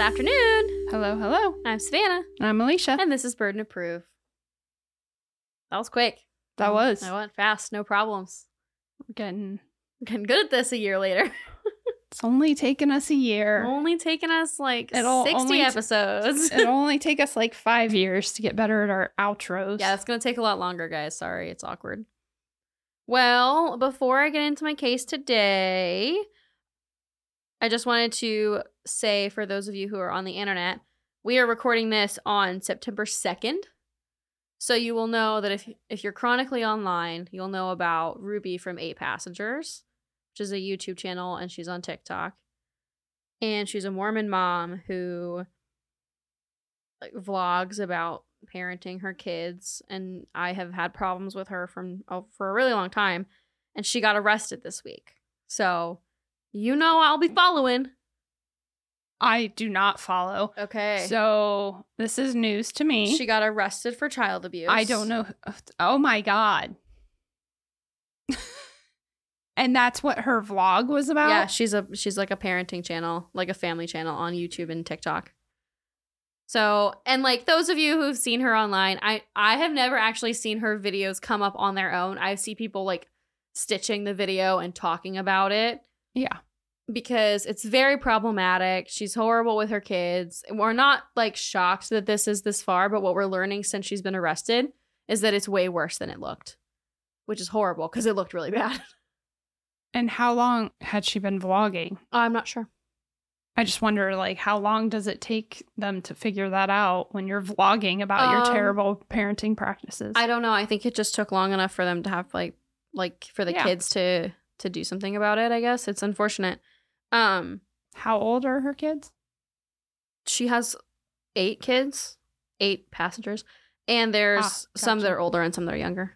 Good afternoon. Hello, hello. I'm Savannah. And I'm Alicia. And this is Burden of Proof. That was quick. That was. I went fast. No problems. We're getting good at this a year later. It's only taken us a year. Only taken us like 60 episodes. It'll only take us like 5 years to get better at our outros. Yeah, it's going to take a lot longer, guys. Sorry, it's awkward. Well, before I get into my case today, I just wanted to say for those of you who are on the internet, we are recording this on September 2nd. So you will know that if you're chronically online, you'll know about Ruby from 8 Passengers, which is a YouTube channel, and she's on TikTok. And she's a Mormon mom who vlogs about parenting her kids, and I have had problems with her for a really long time, and she got arrested this week. So, you know I'll be following. I do not follow. Okay. So, this is news to me. She got arrested for child abuse. I don't know. Oh my God. And that's what her vlog was about? Yeah, she's like a parenting channel, like a family channel on YouTube and TikTok. So, and like those of you who've seen her online, I have never actually seen her videos come up on their own. I see people like stitching the video and talking about it. Yeah. Because it's very problematic. She's horrible with her kids. We're not like shocked that this is this far, but what we're learning since she's been arrested is that it's way worse than it looked, which is horrible because it looked really bad. And how long had she been vlogging? I'm not sure. I just wonder, like, how long does it take them to figure that out when you're vlogging about your terrible parenting practices? I don't know. I think it just took long enough for them to have, like for the kids to do something about it, I guess. It's unfortunate. How old are her kids? She has 8 kids, 8 passengers, and there's some that are older and some that are younger.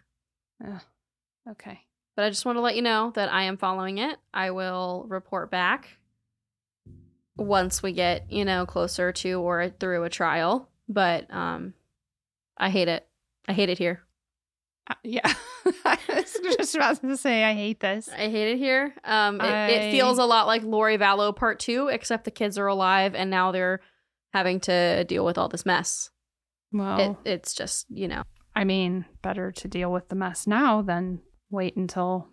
Okay. But I just want to let you know that I am following it. I will report back once we get, closer to or through a trial. But I hate it. I hate it here. Yeah. I was just about to say I hate this. I hate it here. It feels a lot like Lori Vallow Part 2, except the kids are alive and now they're having to deal with all this mess. Well, it's just, I mean, better to deal with the mess now than... wait until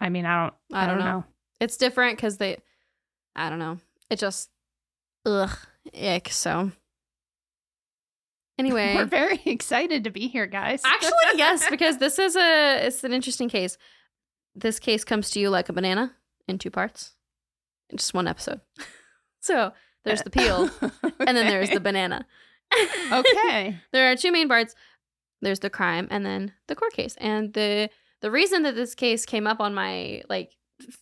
I don't know. It's different because I don't know. It just ick. So anyway. We're very excited to be here, guys. Actually, yes, because it's an interesting case. This case comes to you like a banana in 2 parts. In just one episode. So there's the peel and then there's the banana. Okay. There are 2 main parts. There's the crime and then the court case. And the reason that this case came up on my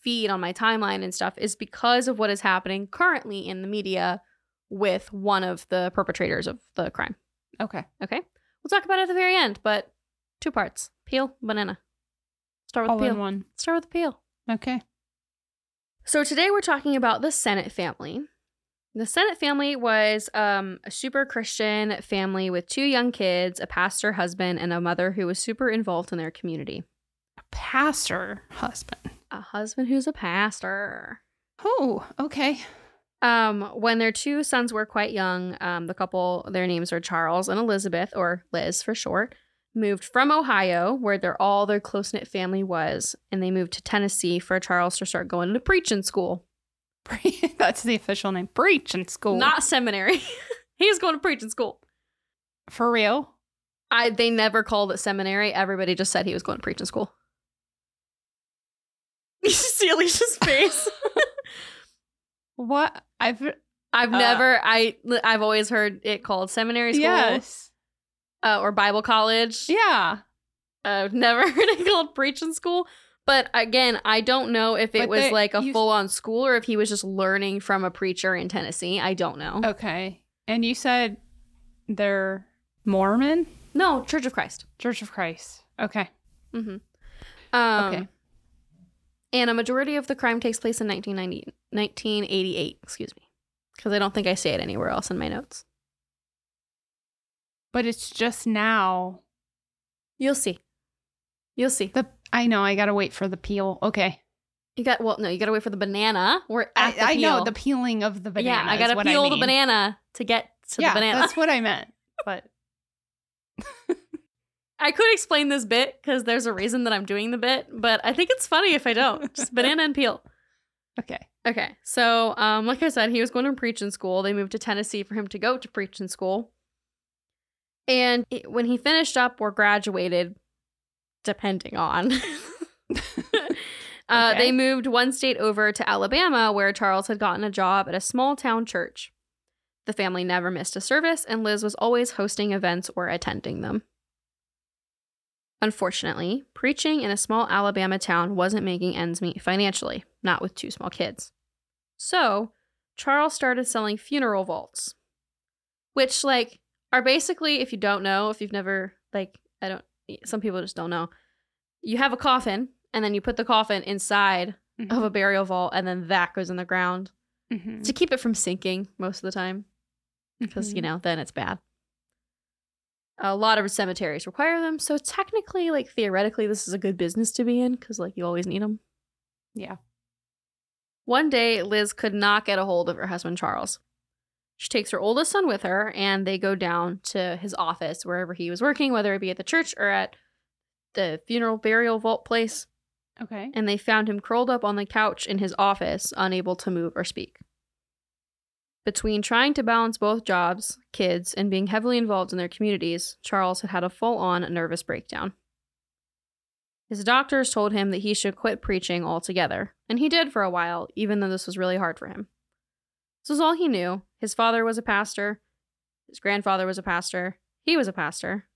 feed, on my timeline and stuff, is because of what is happening currently in the media with one of the perpetrators of the crime. Okay. We'll talk about it at the very end, but 2 parts. Peel, banana. Start with the peel. All in one. Start with the peel. Okay. So today we're talking about the Sennett family. The Sennett family was a super Christian family with 2 young kids, a pastor husband, and a mother who was super involved in their community. A pastor husband. A husband who's a pastor. Oh, okay. When their 2 sons were quite young, the couple, their names are Charles and Elizabeth, or Liz for short, moved from Ohio, where all their close-knit family was, and they moved to Tennessee for Charles to start going to preaching school. That's the official name. Preaching school. Not seminary. He's going to preaching school. For real? They never called it seminary. Everybody just said he was going to preaching school. You see Alicia's face. What? I've always heard it called seminary school. Yes. Or Bible college. Yeah. I've never heard it called preaching school. But again, I don't know if it was like a full-on school or if he was just learning from a preacher in Tennessee. I don't know. Okay. And you said they're Mormon? No, Church of Christ. Church of Christ. Okay. Mm-hmm. Okay. And a majority of the crime takes place in 1988, excuse me, because I don't think I say it anywhere else in my notes. But it's just now. You'll see. I know. I got to wait for the peel. Okay. You gotta wait for the banana. We're at the peel. I know, the peeling of the banana. Yeah, I gotta peel the banana to get to the banana. That's what I meant. But I could explain this bit because there's a reason that I'm doing the bit, but I think it's funny if I don't. Just banana and peel. Okay. So, like I said, he was going to preach in school. They moved to Tennessee for him to go to preach in school. And when he finished up or graduated, depending on, they moved one state over to Alabama, where Charles had gotten a job at a small town church. The family never missed a service, and Liz was always hosting events or attending them. Unfortunately, preaching in a small Alabama town wasn't making ends meet financially, not with two small kids. So, Charles started selling funeral vaults, which, like, are basically, if you don't know, if you've never, like, some people just don't know, you have a coffin, and then you put the coffin inside of a burial vault, and then that goes in the ground to keep it from sinking most of the time, because, you know, then it's bad. A lot of cemeteries require them, so technically, like, theoretically, this is a good business to be in, because, like, you always need them. Yeah. One day, Liz could not get a hold of her husband, Charles. She takes her oldest son with her, and they go down to his office, wherever he was working, whether it be at the church or at the funeral burial vault place. Okay. And they found him curled up on the couch in his office, unable to move or speak. Between trying to balance both jobs, kids, and being heavily involved in their communities, Charles had had a full-on nervous breakdown. His doctors told him that he should quit preaching altogether, and he did for a while, even though this was really hard for him. This was all he knew. His father was a pastor. His grandfather was a pastor. He was a pastor.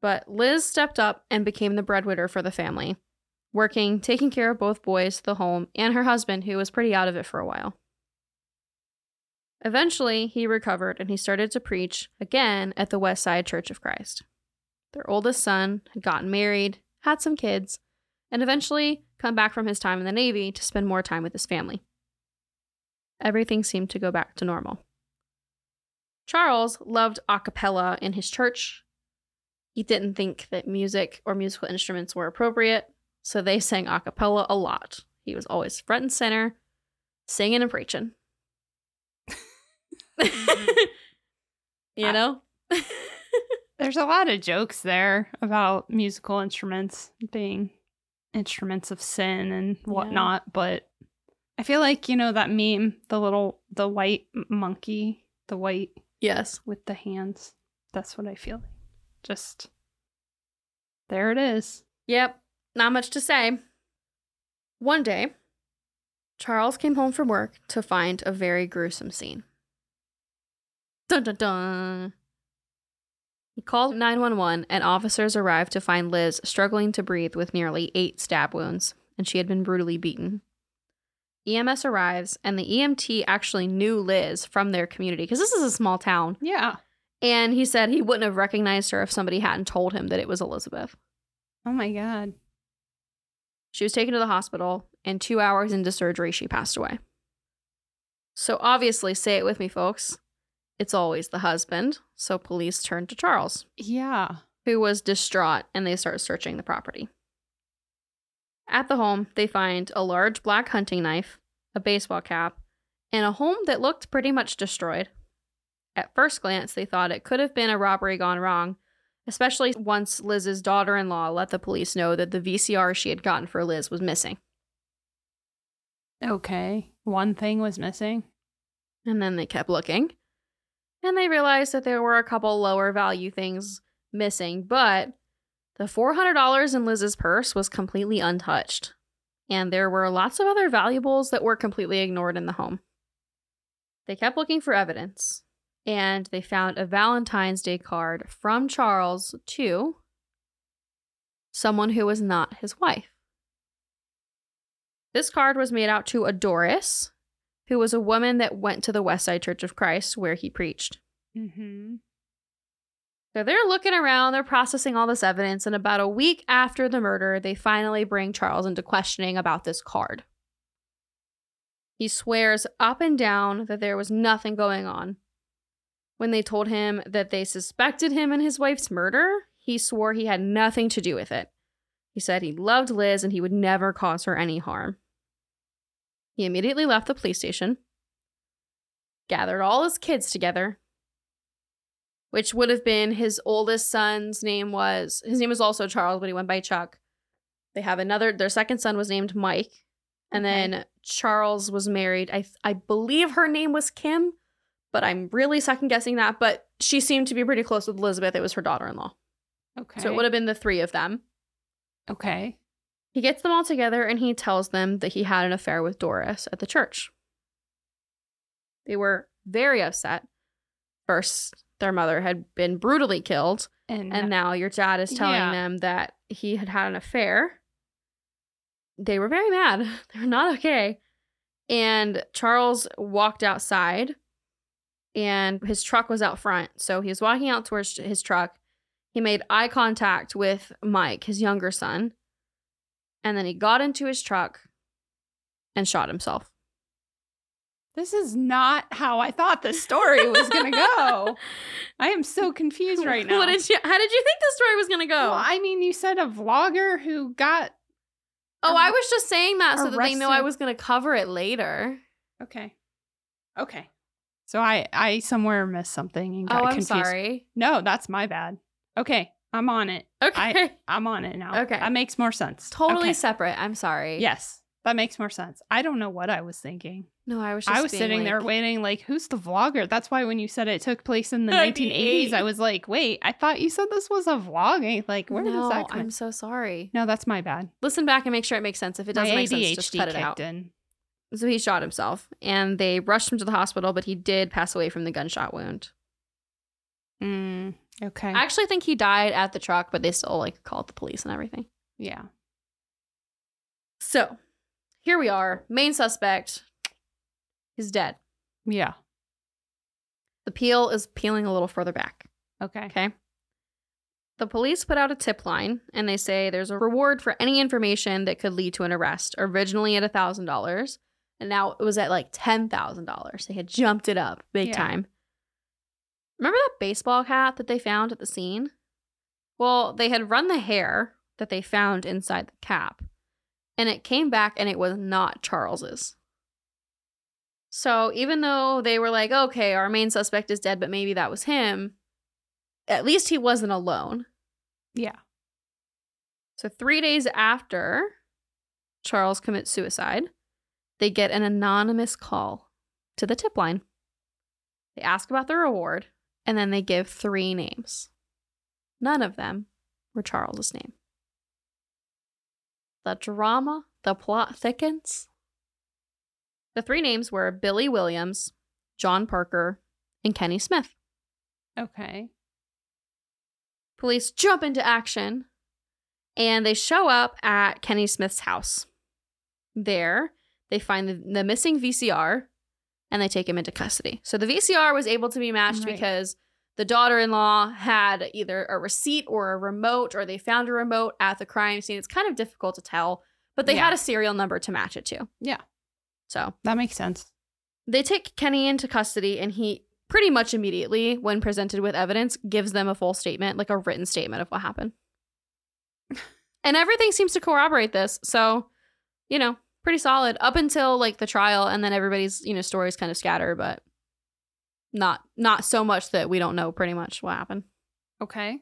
But Liz stepped up and became the breadwinner for the family, working, taking care of both boys, the home, and her husband, who was pretty out of it for a while. Eventually, he recovered and he started to preach again at the West Side Church of Christ. Their oldest son had gotten married, had some kids, and eventually come back from his time in the Navy to spend more time with his family. Everything seemed to go back to normal. Charles loved a cappella in his church. He didn't think that music or musical instruments were appropriate, so they sang a cappella a lot. He was always front and center, singing and preaching. You know? There's a lot of jokes there about musical instruments being instruments of sin and whatnot, but I feel like, you know, that meme, the white monkey, the white with the hands. That's what I feel like. Just, there it is. Yep. Not much to say. One day, Charles came home from work to find a very gruesome scene. Dun, dun, dun. He called 911, and officers arrived to find Liz struggling to breathe with nearly 8 stab wounds, and she had been brutally beaten. EMS arrives, and the EMT actually knew Liz from their community, because this is a small town. Yeah. And he said he wouldn't have recognized her if somebody hadn't told him that it was Elizabeth. Oh, my God. She was taken to the hospital, and 2 hours into surgery, she passed away. So obviously, say it with me, folks. It's always the husband, so police turned to Charles. Yeah. Who was distraught, and they start searching the property. At the home, they find a large black hunting knife, a baseball cap, and a home that looked pretty much destroyed. At first glance, they thought it could have been a robbery gone wrong, especially once Liz's daughter-in-law let the police know that the VCR she had gotten for Liz was missing. Okay. One thing was missing. And then they kept looking. And they realized that there were a couple lower value things missing, but the $400 in Liz's purse was completely untouched. And there were lots of other valuables that were completely ignored in the home. They kept looking for evidence, and they found a Valentine's Day card from Charles to someone who was not his wife. This card was made out to a Doris, who was a woman that went to the West Side Church of Christ where he preached. Mm-hmm. So they're looking around, they're processing all this evidence, and about a week after the murder, they finally bring Charles into questioning about this card. He swears up and down that there was nothing going on. When they told him that they suspected him in his wife's murder, he swore he had nothing to do with it. He said he loved Liz and he would never cause her any harm. He immediately left the police station, gathered all his kids together, which would have been his oldest son's name was, his name was also Charles, but he went by Chuck. They have another, their second son was named Mike. And then Charles was married. I believe her name was Kim, but I'm really second guessing that. But she seemed to be pretty close with Elizabeth. It was her daughter-in-law. Okay. So it would have been the three of them. Okay. He gets them all together and he tells them that he had an affair with Doris at the church. They were very upset. First, their mother had been brutally killed. And now your dad is telling them that he had had an affair. They were very mad. They were not okay. And Charles walked outside and his truck was out front. So he was walking out towards his truck. He made eye contact with Mike, his younger son. And then he got into his truck and shot himself. This is not how I thought the story was going to go. I am so confused right now. How did you think the story was going to go? Well, I mean, you said a vlogger who got... Oh, I was just saying that so that they know I was going to cover it later. Okay. So I somewhere missed something and got confused. I'm sorry. No, that's my bad. Okay, I'm on it. Okay. I'm on it now. Okay. That makes more sense. Totally separate. I'm sorry. Yes, that makes more sense. I don't know what I was thinking. No, I was just sitting there waiting like, who's the vlogger? That's why when you said it took place in the 1980s, I was like, wait, I thought you said this was a vlogging. Like, where does that come from? I'm so sorry. No, that's my bad. Listen back and make sure it makes sense. If it doesn't make sense, just cut it out. So he shot himself and they rushed him to the hospital, but he did pass away from the gunshot wound. Okay. I actually think he died at the truck, but they still called the police and everything. Yeah. So here we are. Main suspect is dead. Yeah. The peel is peeling a little further back. Okay. The police put out a tip line and they say there's a reward for any information that could lead to an arrest. Originally at $1,000 and now it was at $10,000. They had jumped it up big time. Remember that baseball hat that they found at the scene? Well, they had run the hair that they found inside the cap and it came back and it was not Charles's. So even though they were okay, our main suspect is dead, but maybe that was him, at least he wasn't alone. Yeah. So 3 days after Charles commits suicide, they get an anonymous call to the tip line. They ask about the reward, and then they give three names. None of them were Charles's name. The drama, the plot thickens. The three names were Billy Williams, John Parker, and Kenny Smith. Okay. Police jump into action, and they show up at Kenny Smith's house. There, they find the missing VCR, and they take him into custody. So the VCR was able to be matched because the daughter-in-law had either a receipt or a remote, or they found a remote at the crime scene. It's kind of difficult to tell, but they had a serial number to match it to. Yeah. So that makes sense. They take Kenny into custody and he pretty much immediately, when presented with evidence, gives them a full statement, a written statement of what happened. And everything seems to corroborate this. So, pretty solid up until the trial. And then everybody's, stories kind of scatter, but not so much that we don't know pretty much what happened. Okay.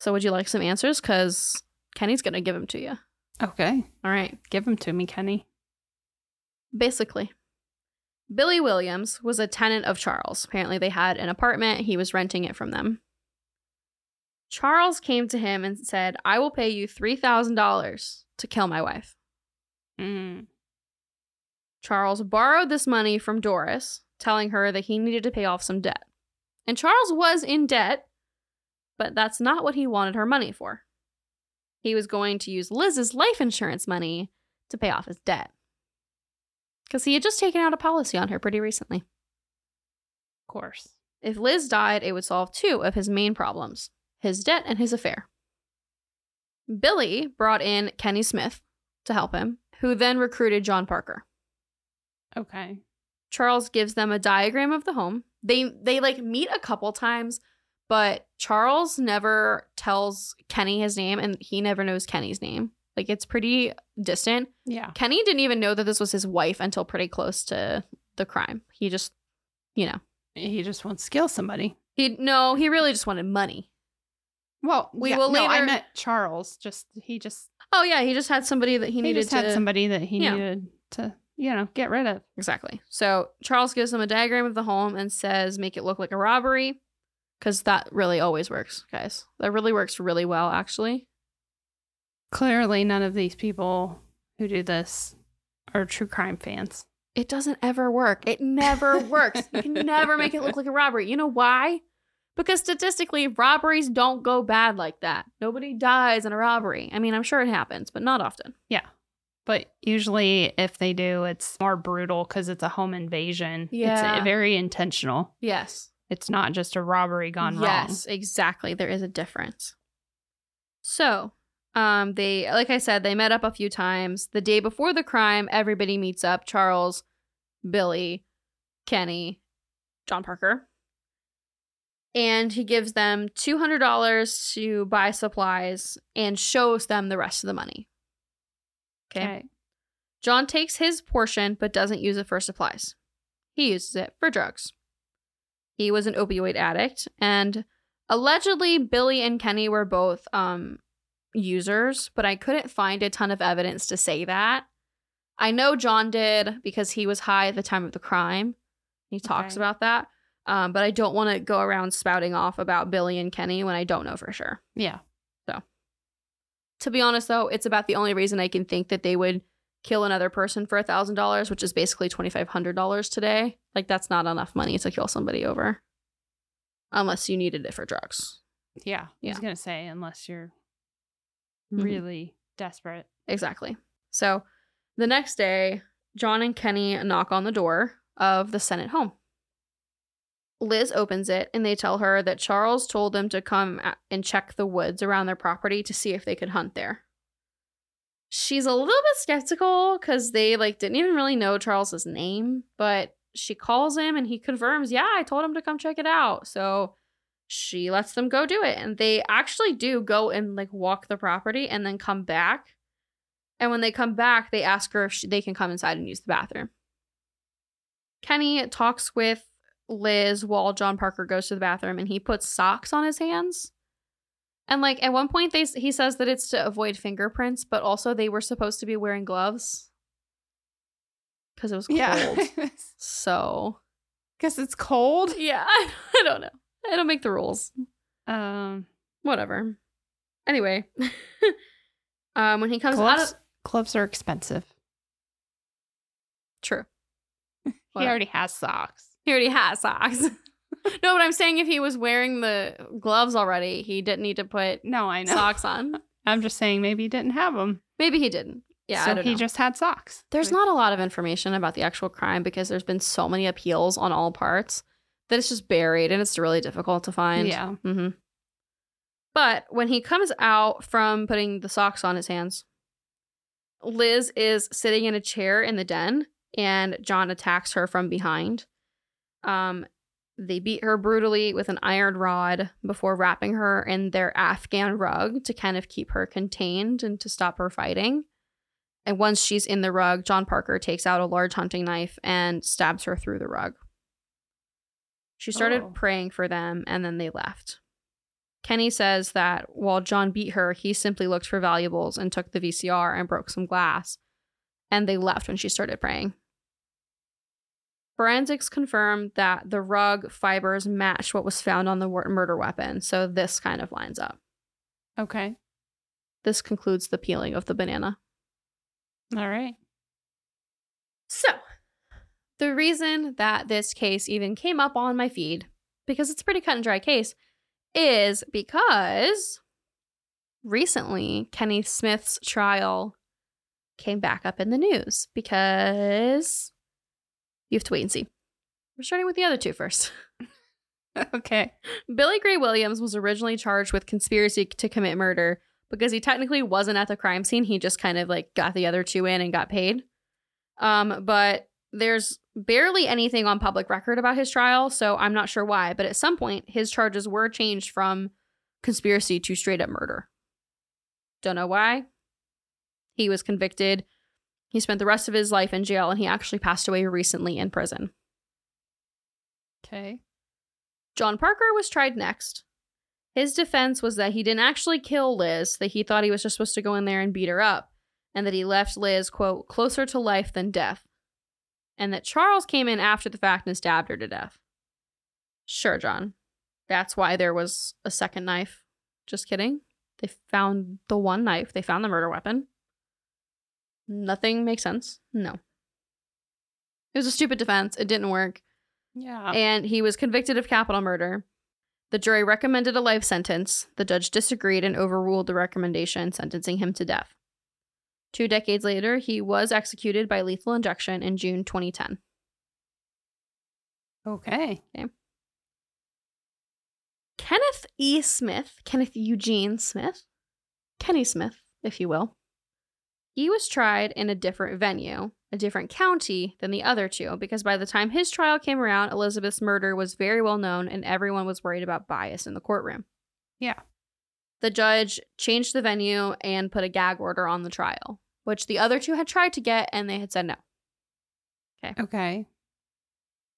So would you like some answers? Because Kenny's going to give them to you. Okay. All right. Give them to me, Kenny. Basically, Billy Williams was a tenant of Charles. Apparently, they had an apartment. He was renting it from them. Charles came to him and said, I will pay you $3,000 to kill my wife. Charles borrowed this money from Doris, telling her that he needed to pay off some debt. And Charles was in debt, but that's not what he wanted her money for. He was going to use Liz's life insurance money to pay off his debt. Because he had just taken out a policy on her pretty recently. Of course. If Liz died, it would solve two of his main problems, his debt and his affair. Billy brought in Kenny Smith to help him, who then recruited John Parker. Okay. Charles gives them a diagram of the home. They meet a couple times, But Charles never tells Kenny his name, and he never knows Kenny's name. Like, it's pretty distant. Yeah. Kenny didn't even know that this was his wife until pretty close to the crime. He just, you know. He just wants to kill somebody. He really just wanted money. Well, I met Charles. He just had somebody that he needed to, you know, get rid of. Exactly. So Charles gives him a diagram of the home and says, make it look like a robbery. Because that really always works, guys. That really works really well, actually. Clearly, none of these people who do this are true crime fans. It doesn't ever work. It never works. You can never make it look like a robbery. You know why? Because statistically, robberies don't go bad like that. Nobody dies in a robbery. I mean, I'm sure it happens, but not often. Yeah. But usually if they do, it's more brutal because it's a home invasion. Yeah. It's very intentional. Yes. It's not just a robbery gone wrong. Yes, exactly. There is a difference. So, they, like I said, they met up a few times. The day before the crime, everybody meets up. Charles, Billy, Kenny, John Parker. And he gives them $200 to buy supplies and shows them the rest of the money. Okay. John takes his portion but doesn't use it for supplies. He uses it for drugs. He was an opioid addict, and allegedly Billy and Kenny were both users, but I couldn't find a ton of evidence to say that. I know John did because he was high at the time of the crime. He talks about that, but I don't want to go around spouting off about Billy and Kenny when I don't know for sure. Yeah. So, to be honest, though, it's about the only reason I can think that they would kill another person for $1,000, which is basically $2,500 today. Like, that's not enough money to kill somebody over. Unless you needed it for drugs. Yeah. I was going to say, unless you're really desperate. Exactly. So the next day, John and Kenny knock on the door of the Sennett home. Liz opens it, and they tell her that Charles told them to come and check the woods around their property to see if they could hunt there. She's a little bit skeptical because they didn't even really know Charles's name, but she calls him and he confirms, yeah, I told him to come check it out. So she lets them go do it. And they actually do go and walk the property and then come back. And when they come back, they ask her if they can come inside and use the bathroom. Kenny talks with Liz while John Parker goes to the bathroom, and he puts socks on his hands. And at one point, he says that it's to avoid fingerprints, but also they were supposed to be wearing gloves because it was cold. Yeah. So, because it's cold. Yeah, I don't know. I don't make the rules. Whatever. Anyway, when he comes out of gloves are expensive. True. He already has socks. No, but I'm saying if he was wearing the gloves already, he didn't need to put socks on. I'm just saying maybe he didn't have them. Maybe he didn't. Yeah, so I don't know. He just had socks. There's not a lot of information about the actual crime because there's been so many appeals on all parts that it's just buried and it's really difficult to find. Yeah. Mm-hmm. But when he comes out from putting the socks on his hands, Liz is sitting in a chair in the den, and John attacks her from behind. They beat her brutally with an iron rod before wrapping her in their Afghan rug to kind of keep her contained and to stop her fighting. And once she's in the rug, John Parker takes out a large hunting knife and stabs her through the rug. She started praying for them, and then they left. Kenny says that while John beat her, he simply looked for valuables and took the VCR and broke some glass. And they left when she started praying. Forensics confirmed that the rug fibers match what was found on the murder weapon, so this kind of lines up. Okay. This concludes the peeling of the banana. All right. So, the reason that this case even came up on my feed, because it's a pretty cut and dry case, is because recently Kenny Smith's trial came back up in the news because... You have to wait and see. We're starting with the other two first. Okay. Billy Gray Williams was originally charged with conspiracy to commit murder because he technically wasn't at the crime scene. He just kind of got the other two in and got paid. But There's barely anything on public record about his trial, so I'm not sure why, but at some point, his charges were changed from conspiracy to straight-up murder. Don't know why. He was convicted. He spent the rest of his life in jail, and he actually passed away recently in prison. Okay. John Parker was tried next. His defense was that he didn't actually kill Liz, that he thought he was just supposed to go in there and beat her up, and that he left Liz, quote, closer to life than death, and that Charles came in after the fact and stabbed her to death. Sure, John. That's why there was a second knife. Just kidding. They found the one knife. They found the murder weapon. Nothing makes sense. No. It was a stupid defense. It didn't work. Yeah. And he was convicted of capital murder. The jury recommended a life sentence. The judge disagreed and overruled the recommendation, sentencing him to death. 2 decades later, he was executed by lethal injection in June 2010. Okay. Kenneth E. Smith, Kenneth Eugene Smith, Kenny Smith, if you will. He was tried in a different venue, a different county than the other two, because by the time his trial came around, Elizabeth's murder was very well known and everyone was worried about bias in the courtroom. Yeah. The judge changed the venue and put a gag order on the trial, which the other two had tried to get and they had said no. Okay.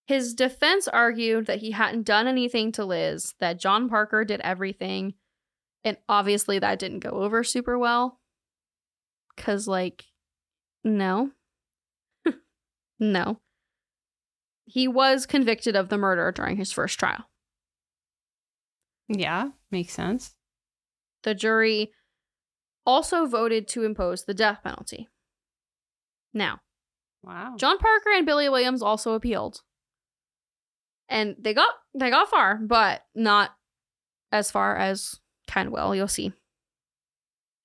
His defense argued that he hadn't done anything to Liz, that John Parker did everything, and obviously that didn't go over super well. Because, no. No. He was convicted of the murder during his first trial. Yeah, makes sense. The jury also voted to impose the death penalty. Now. Wow. John Parker and Billy Williams also appealed. And they got far, but not as far as Kenwell, you'll see.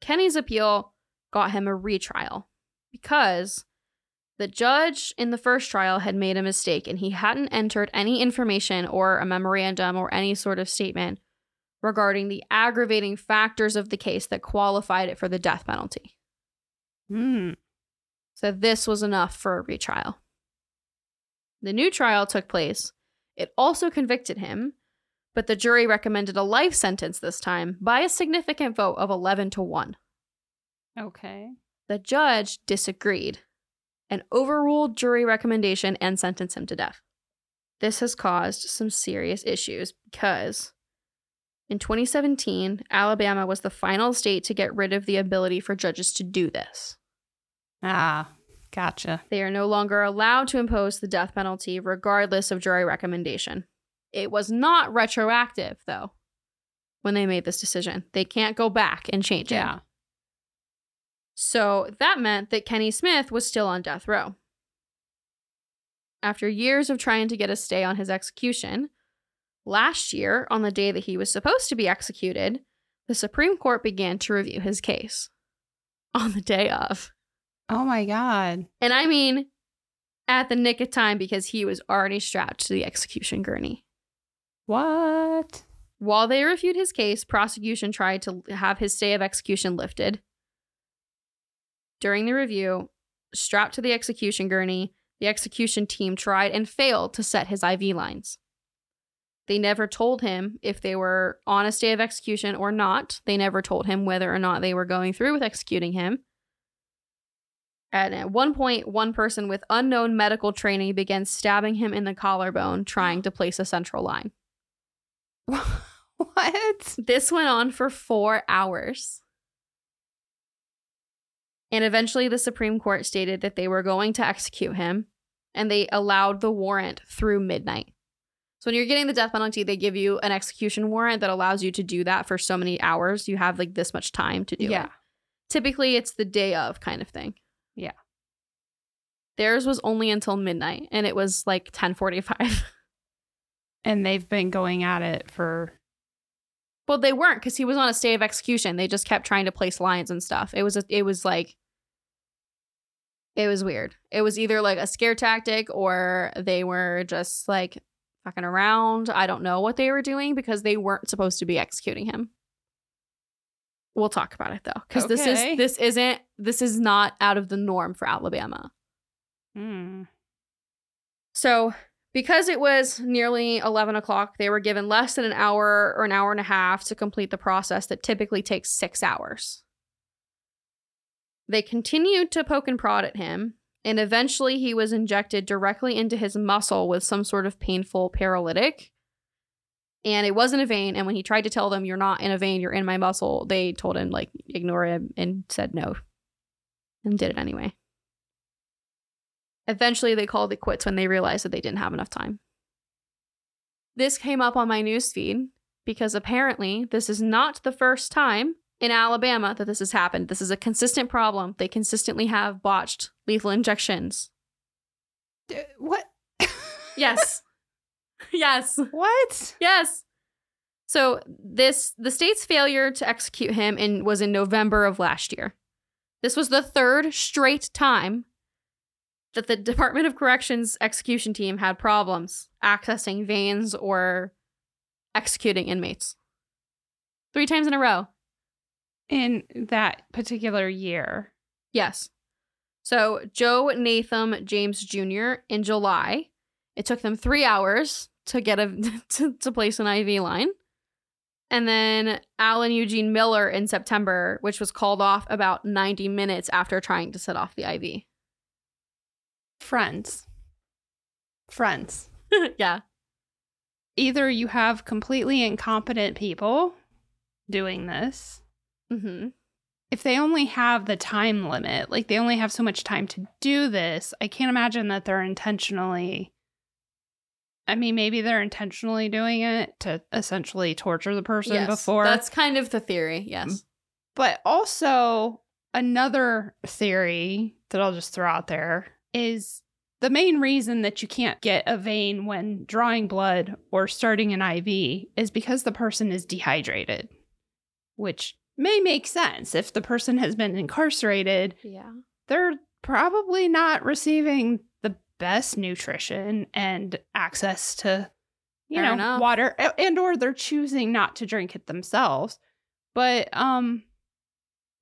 Kenny's appeal got him a retrial because the judge in the first trial had made a mistake and he hadn't entered any information or a memorandum or any sort of statement regarding the aggravating factors of the case that qualified it for the death penalty. So this was enough for a retrial. The new trial took place. It also convicted him, but the jury recommended a life sentence this time by a significant vote of 11-1. Okay. The judge disagreed and overruled jury recommendation and sentenced him to death. This has caused some serious issues because in 2017, Alabama was the final state to get rid of the ability for judges to do this. Ah, gotcha. They are no longer allowed to impose the death penalty regardless of jury recommendation. It was not retroactive, though, when they made this decision. They can't go back and change it. Yeah. So that meant that Kenny Smith was still on death row. After years of trying to get a stay on his execution, last year, on the day that he was supposed to be executed, the Supreme Court began to review his case. On the day of. Oh my God. And I mean, at the nick of time because he was already strapped to the execution gurney. What? While they reviewed his case, prosecution tried to have his stay of execution lifted. During the review, strapped to the execution gurney, the execution team tried and failed to set his IV lines. They never told him if they were on a stay of execution or not. They never told him whether or not they were going through with executing him. And at one point, one person with unknown medical training began stabbing him in the collarbone, trying to place a central line. What? This went on for 4 hours. And eventually the Supreme Court stated that they were going to execute him, and they allowed the warrant through midnight. So when you're getting the death penalty, they give you an execution warrant that allows you to do that for so many hours. You have this much time to do it. Typically, it's the day of kind of thing. Yeah. Theirs was only until midnight, and it was 10:45. And they've been going at it for... Well, they weren't because he was on a stay of execution. They just kept trying to place lines and stuff. It was weird. It was either a scare tactic or they were just fucking around. I don't know what they were doing because they weren't supposed to be executing him. We'll talk about it though, because this is not out of the norm for Alabama. So because it was nearly 11 o'clock, they were given less than an hour or an hour and a half to complete the process that typically takes 6 hours. They continued to poke and prod at him, and eventually he was injected directly into his muscle with some sort of painful paralytic. And it wasn't a vein, and when he tried to tell them, you're not in a vein, you're in my muscle, they told him, like, ignore him, and said no. And did it anyway. Eventually, they called it quits when they realized that they didn't have enough time. This came up on my newsfeed because apparently this is not the first time in Alabama that this has happened. This is a consistent problem. They consistently have botched lethal injections. What? Yes. Yes. What? Yes. So the state's failure to execute him was in November of last year. This was the third straight time that the Department of Corrections execution team had problems accessing veins or executing inmates. 3 times in a row. In that particular year. Yes. So Joe Nathan James Jr. in July, it took them 3 hours to get to place an IV line. And then Alan Eugene Miller in September, which was called off about 90 minutes after trying to set off the IV. Friends. Yeah. Either you have completely incompetent people doing this. Mm-hmm. If they only have the time limit, like they only have so much time to do this, I can't imagine that they're intentionally... I mean, maybe they're intentionally doing it to essentially torture the person before. That's kind of the theory, yes. But also, another theory that I'll just throw out there is the main reason that you can't get a vein when drawing blood or starting an IV is because the person is dehydrated, which may make sense. If the person has been incarcerated, they're probably not receiving the best nutrition and access to, you know, water, and or they're choosing not to drink it themselves. But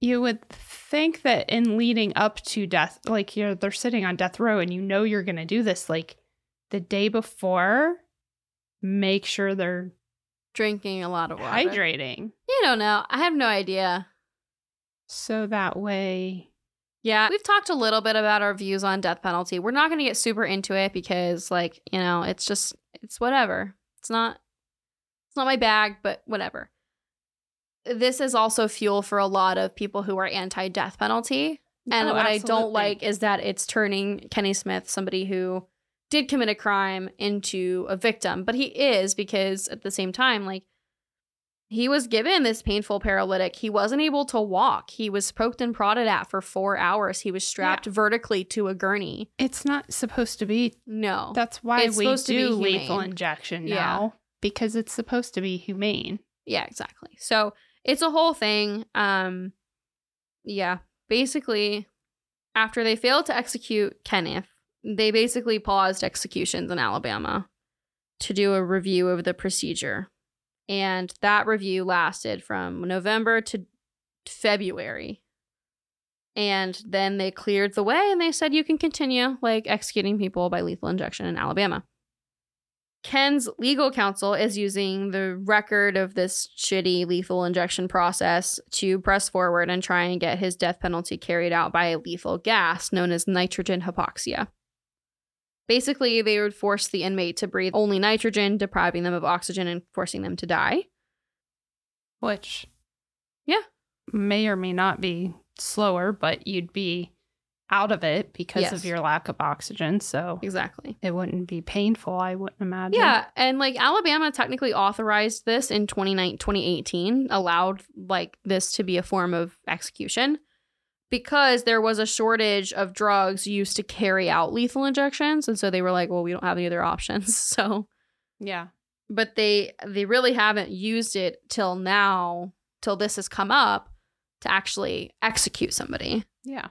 you would think that in leading up to death, like they're sitting on death row and you're going to do this, like the day before, make sure they're drinking a lot of water. Hydrating. You don't know. I have no idea. So that way... Yeah, we've talked a little bit about our views on death penalty. We're not going to get super into it because, like, it's just, it's whatever. It's not my bag, but whatever. This is also fuel for a lot of people who are anti-death penalty. And what absolutely. I don't like is that it's turning Kenny Smith, somebody who did commit a crime, into a victim. But he is, because at the same time, like, he was given this painful paralytic. He wasn't able to walk. He was poked and prodded at for 4 hours. He was strapped vertically to a gurney. It's not supposed to be. No. That's why it's we do lethal injection now, because it's supposed to be humane. Yeah, exactly. So it's a whole thing. Basically, after they failed to execute Kenneth, they basically paused executions in Alabama to do a review of the procedure. And that review lasted from November to February. And then they cleared the way and they said you can continue, like, executing people by lethal injection in Alabama. Ken's legal counsel is using the record of this shitty lethal injection process to press forward and try and get his death penalty carried out by a lethal gas known as nitrogen hypoxia. Basically, they would force the inmate to breathe only nitrogen, depriving them of oxygen and forcing them to die. Which, may or may not be slower, but you'd be out of it because of your lack of oxygen. So exactly, it wouldn't be painful, I wouldn't imagine. Yeah, and like Alabama technically authorized this in 2018, allowed like this to be a form of execution, because there was a shortage of drugs used to carry out lethal injections. And so they were like, well, we don't have any other options. So, yeah. But they really haven't used it till now, till this has come up, to actually execute somebody. Yeah.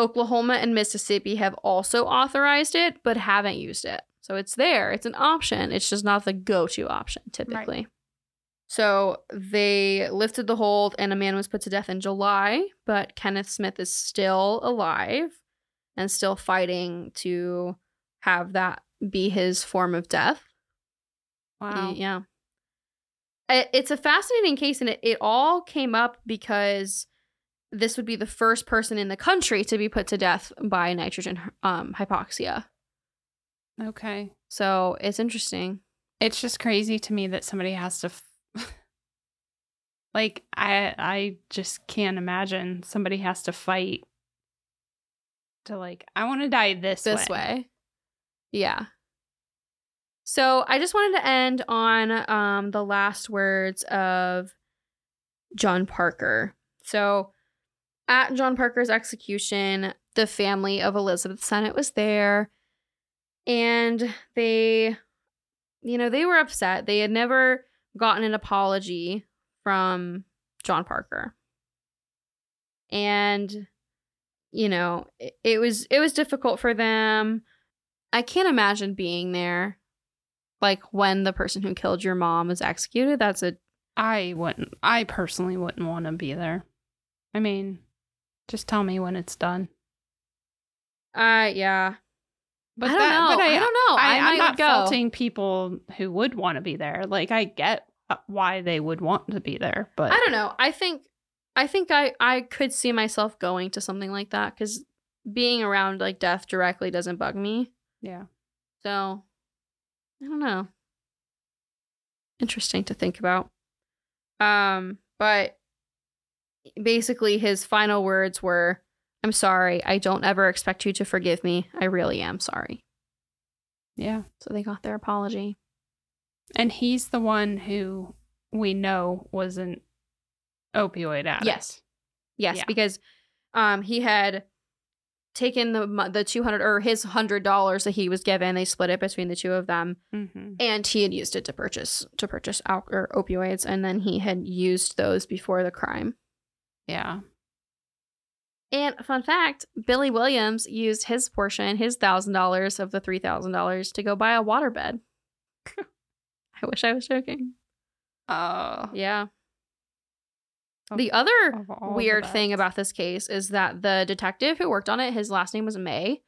Oklahoma and Mississippi have also authorized it, but haven't used it. So it's there. It's an option. It's just not the go-to option, typically. Right. So they lifted the hold and a man was put to death in July, but Kenneth Smith is still alive and still fighting to have that be his form of death. Wow. Yeah. It's a fascinating case, and it all came up because this would be the first person in the country to be put to death by nitrogen hypoxia. Okay. So it's interesting. It's just crazy to me that somebody has to... like, I just can't imagine somebody has to fight to, like, I want to die this way. Yeah. So I just wanted to end on the last words of John Parker. So at John Parker's execution, the family of Elizabeth Sennett was there, and they were upset. They had never gotten an apology from John Parker. And, it was difficult for them. I can't imagine being there, like, when the person who killed your mom was executed. I personally wouldn't want to be there. I mean, just tell me when it's done. Yeah. But I don't know. I'm not faulting people who would want to be there. Like, I get why they would want to be there, but I don't know. I think I could see myself going to something like that, because being around, like, death directly doesn't bug me. Yeah. So I don't know. Interesting to think about. But basically his final words were, "I'm sorry. I don't ever expect you to forgive me. I really am sorry." Yeah. So they got their apology. And he's the one who we know was an opioid addict. Yes, yeah. Because he had taken the $200 or his $100 that he was given. They split it between the two of them, mm-hmm. and he had used it to purchase opioids, and then he had used those before the crime. Yeah. And fun fact, Billy Williams used his portion, his $1,000 of the $3,000, to go buy a waterbed. I wish I was joking. Oh. Yeah. The other weird thing about this case is that the detective who worked on it, his last name was May.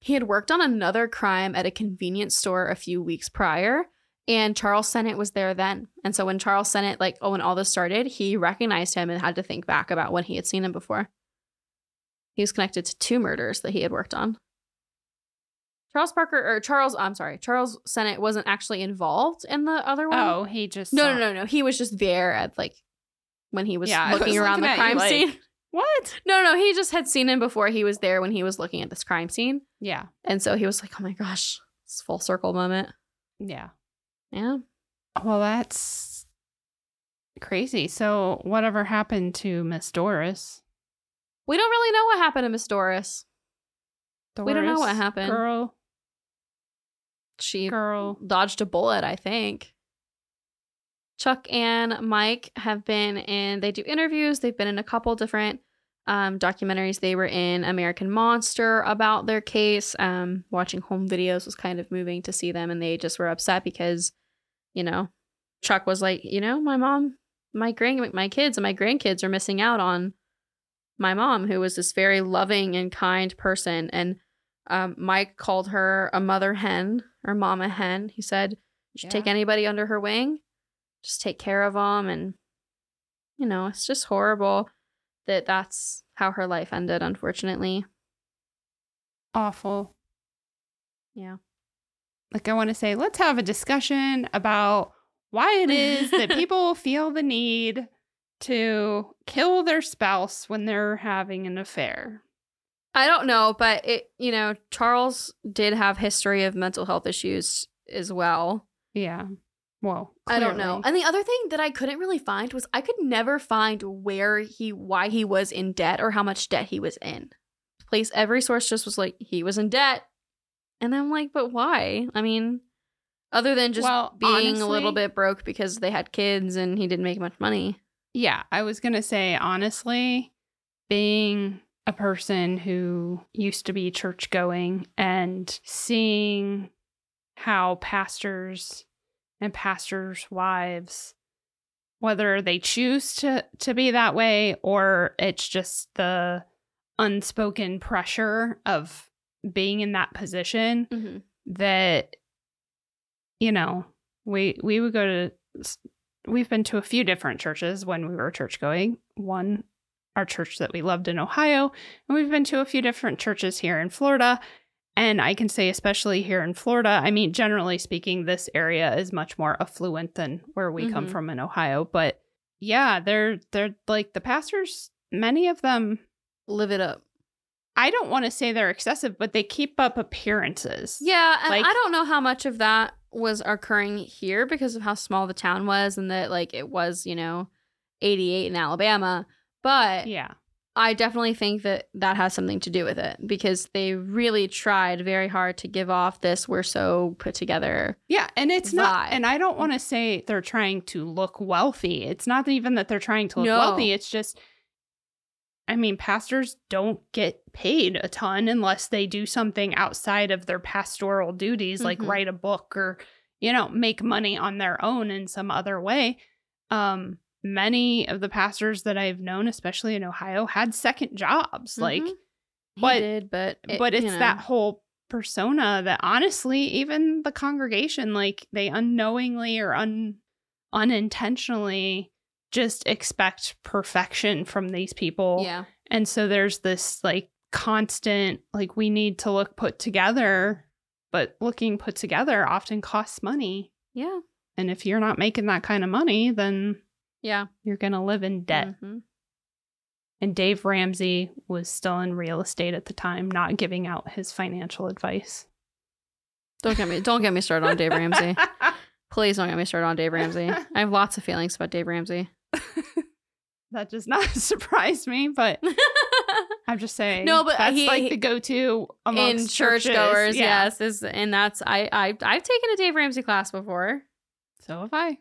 He had worked on another crime at a convenience store a few weeks prior, and Charles Sennett was there then. And so when Charles Sennett, when all this started, he recognized him and had to think back about when he had seen him before. He was connected to two murders that he had worked on. Charles Sennett wasn't actually involved in the other one. Oh, he just... No. He was just there at, when he was looking around the crime scene. What? No. He just had seen him before. He was there when he was looking at this crime scene. Yeah. And so he was like, oh my gosh, it's a full circle moment. Yeah. Yeah. Well, that's crazy. So whatever happened to Miss Doris? We don't really know what happened to Miss Doris. We don't know what happened. Girl. She dodged a bullet, I think. Chuck and Mike have been in, they do interviews. They've been in a couple different documentaries. They were in American Monster about their case. Watching home videos was kind of moving to see them. And they just were upset because, Chuck was like, my mom, my kids and my grandkids are missing out on my mom, who was this very loving and kind person. And Mike called her a mother hen or mama hen. He said, she'd take anybody under her wing. Just take care of them. And, it's just horrible that that's how her life ended, unfortunately. Awful. Yeah. I want to say, let's have a discussion about why it is that people feel the need to kill their spouse when they're having an affair. I don't know, but Charles did have history of mental health issues as well. Yeah. Well, clearly. I don't know. And the other thing that I couldn't really find was I could never find why he was in debt or how much debt he was in. Every source just was like, he was in debt. And I'm like, but why? I mean, other than just honestly, a little bit broke because they had kids and he didn't make much money. Yeah, I was going to say, honestly, being a person who used to be church going and seeing how pastors... and pastors' wives, whether they choose to be that way or it's just the unspoken pressure of being in that position, mm-hmm. that, you know, we would go to, we've been to a few different churches when we were church going. One, our church that we loved in Ohio, and we've been to a few different churches here in Florida. And I can say, especially here in Florida, I mean, generally speaking, this area is much more affluent than where we come from in Ohio. But yeah, they're like the pastors, many of them live it up. I don't want to say they're excessive, but they keep up appearances. Yeah. And like, I don't know how much of that was occurring here because of how small the town was and that like it was, you know, 88 in Alabama. But yeah, I definitely think that that has something to do with it because they really tried very hard to give off this we're so put together. Yeah, and it's not, and I don't want to say they're trying to look wealthy. It's not even that they're trying to look wealthy. It's just, I mean, pastors don't get paid a ton unless they do something outside of their pastoral duties, like write a book or, you know, make money on their own in some other way. Many of the pastors that I've known, especially in Ohio, had second jobs. Like, but it's that whole persona that honestly, even the congregation, like they unknowingly or unintentionally just expect perfection from these people. Yeah. And so there's this like constant, like we need to look put together, but looking put together often costs money. Yeah. And if you're not making that kind of money, then yeah, you're going to live in debt. Mm-hmm. And Dave Ramsey was still in real estate at the time, not giving out his financial advice. Don't get me started on Dave Ramsey. Please don't get me started on Dave Ramsey. I have lots of feelings about Dave Ramsey. That does not surprise me, but I'm just saying. No, but that's he the go-to amongst in churchgoers. Yeah. Yes, and that's I've taken a Dave Ramsey class before. So have I.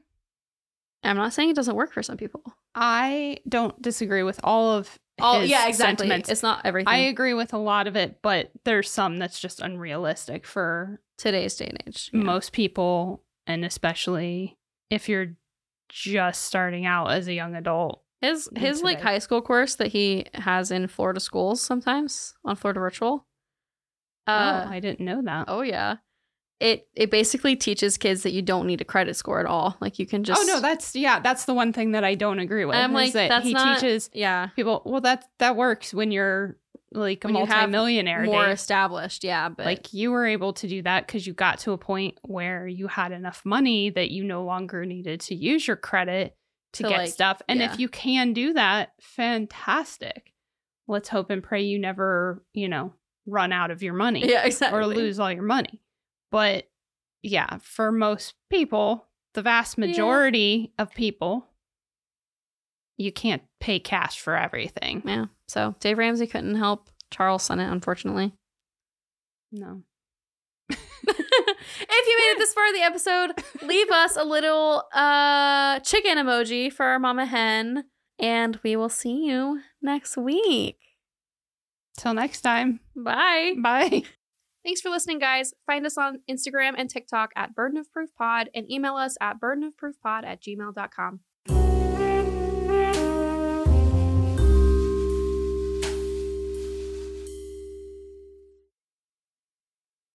I'm not saying it doesn't work for some people. I don't disagree with all of his sentiments. It's not everything. I agree with a lot of it, but there's some that's just unrealistic for today's day and age. Yeah. Most people, and especially if you're just starting out as a young adult. His like high school course that he has in Florida schools sometimes on Florida Virtual. I didn't know that. Oh, yeah. It basically teaches kids that you don't need a credit score at all. Like you can just. Oh no, that's the one thing that I don't agree with. I'm like, that's he not, teaches people. Well, that works when you're like a multimillionaire, more established. Yeah, but like you were able to do that because you got to a point where you had enough money that you no longer needed to use your credit to get like, stuff. And if you can do that, fantastic. Let's hope and pray you never, you know, run out of your money. Yeah, exactly. Or lose all your money. But yeah, for most people, the vast majority of people, you can't pay cash for everything. Yeah. So Dave Ramsey couldn't help Charles Sennett, unfortunately. No. If you made it this far in the episode, leave us a little chicken emoji for our mama hen, and we will see you next week. Till next time. Bye. Bye. Thanks for listening, guys. Find us on Instagram and TikTok at Burden of Proof Pod and email us at burdenofproofpod@gmail.com.